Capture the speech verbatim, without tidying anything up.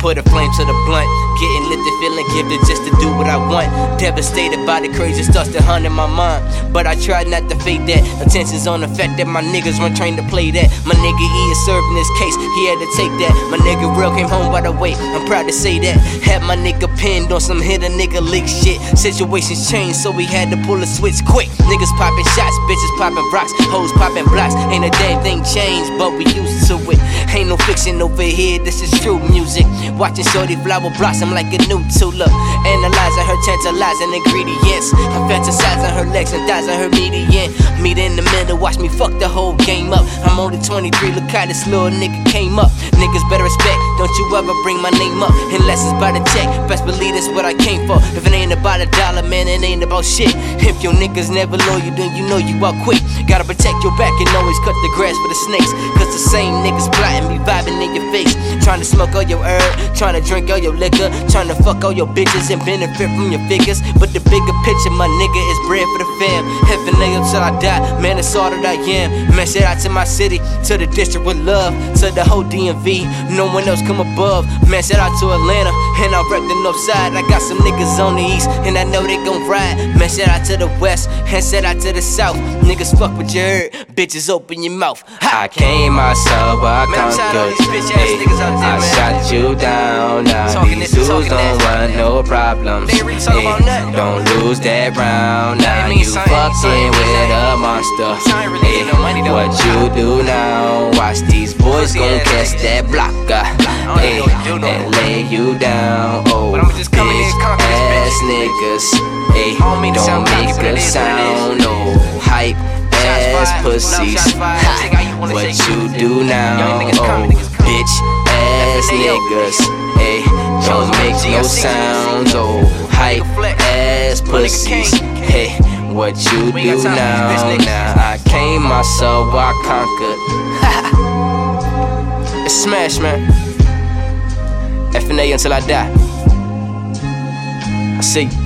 put a flame to the blunt. Getting lit, the feeling gifted just to do what I want. Devastated by the crazy starts to hunt in my mind. But I try not to fade that. Attention's on the fact that my niggas weren't trained to play that. My nigga E is serving his case, he had to take that. My nigga Real came home by the way, I'm proud to say that. Had my nigga pinned on some hit a nigga lick shit. Situations changed, so we had to pull a switch quick. Niggas popping shots, bitches popping rocks, hoes popping blocks. Ain't a damn thing changed, but we used to it. Ain't no fiction over here, this is true music. Watching shorty flower blossom like a new tulip. Analyzing her tantalizing ingredients. I'm fantasizing her legs and thighs and her median. Meet in the middle, watch me fuck the whole game up. I'm only twenty-three, look how this little nigga came up. Niggas better respect, don't you ever bring my name up. Unless it's by the check, best believe that's what I came for. If it ain't about a dollar, man, it ain't about shit. If your niggas never loyal, then you know you out quick. Gotta protect your back and always cut the grass for the snakes. Cause the same niggas plotting be vibing in your face. Trying to smoke all your herb, trying to drink all your liquor, trying to fuck all your bitches and benefit from your figures. But the bigger picture, my nigga, is bread for the fam. Heaven nail till I die, man, it's all that I am. Man, shout out to my city, to the district with love, to the whole D M V, no one else come above. Man, shout out to Atlanta, and I rep the north side. I got some niggas on the east, and I know they gon' ride. Man, shout out to the west, and shout out to the south. Niggas fuck with your ear, bitches open your mouth. Ha! I came out sober, I conquered. I shot you down, now these dudes don't want no problems. Don't lose that round, now you fucking with a monster. What you do now, watch these boys gon' catch that blocker and lay you down. Oh, bitch-ass niggas, don't make a sound, no hype ass pussies. What you do now, oh, bitch-ass niggas, ay, don't make no sounds, oh, hype ass pussies. Hey, what you do now, now I came myself, I conquered. It's smash, man. F N A until I die. I see you.